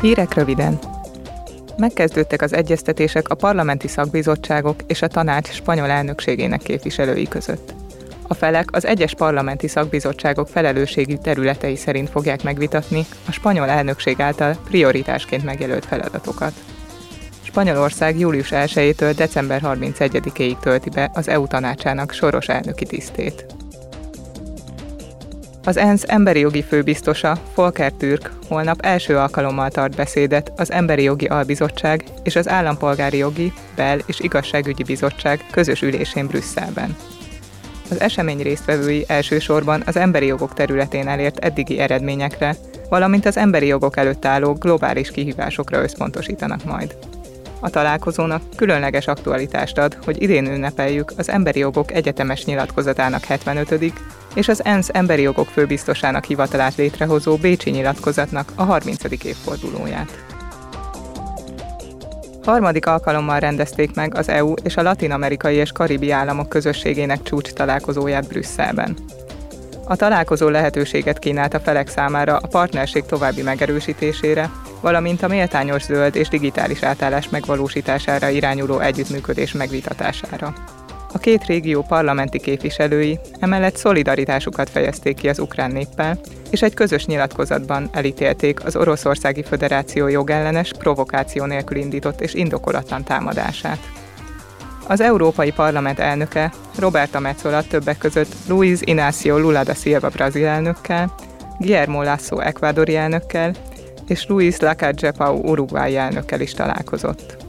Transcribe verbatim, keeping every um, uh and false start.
Hírek röviden. Megkezdődtek az egyeztetések a parlamenti szakbizottságok és a tanács spanyol elnökségének képviselői között. A felek az egyes parlamenti szakbizottságok felelősségű területei szerint fogják megvitatni a spanyol elnökség által prioritásként megjelölt feladatokat. Spanyolország július elsejétől december harmincegyedikéig tölti be az é u tanácsának soros elnöki tisztét. Az ENSZ emberi jogi főbiztosa, Folker Türk, holnap első alkalommal tart beszédet az Emberi Jogi Albizottság és az Állampolgári Jogi, Bel- és Igazságügyi Bizottság közös ülésén Brüsszelben. Az esemény résztvevői elsősorban az emberi jogok területén elért eddigi eredményekre, valamint az emberi jogok előtt álló globális kihívásokra összpontosítanak majd. A találkozónak különleges aktualitást ad, hogy idén ünnepeljük az Emberi Jogok Egyetemes Nyilatkozatának hetvenötödik és az ENSZ Emberi Jogok Főbiztosának hivatalát létrehozó Bécsi Nyilatkozatnak a harmincadik évfordulóját. Harmadik alkalommal rendezték meg az é u és a latin-amerikai és karibi államok közösségének csúcs találkozóját Brüsszelben. A találkozó lehetőséget kínált a felek számára a partnerség további megerősítésére, valamint a méltányos zöld és digitális átállás megvalósítására irányuló együttműködés megvitatására. A két régió parlamenti képviselői emellett szolidaritásukat fejezték ki az ukrán néppel, és egy közös nyilatkozatban elítélték az Oroszországi Föderáció jogellenes, provokáció nélkül indított és indokolatlan támadását. Az Európai Parlament elnöke, Roberta Metsola többek között Luis Inácio Lula da Silva brazil elnökkel, Guillermo Lasso ekvádori elnökkel és Luis Lacalle Pou uruguayi elnökkel is találkozott.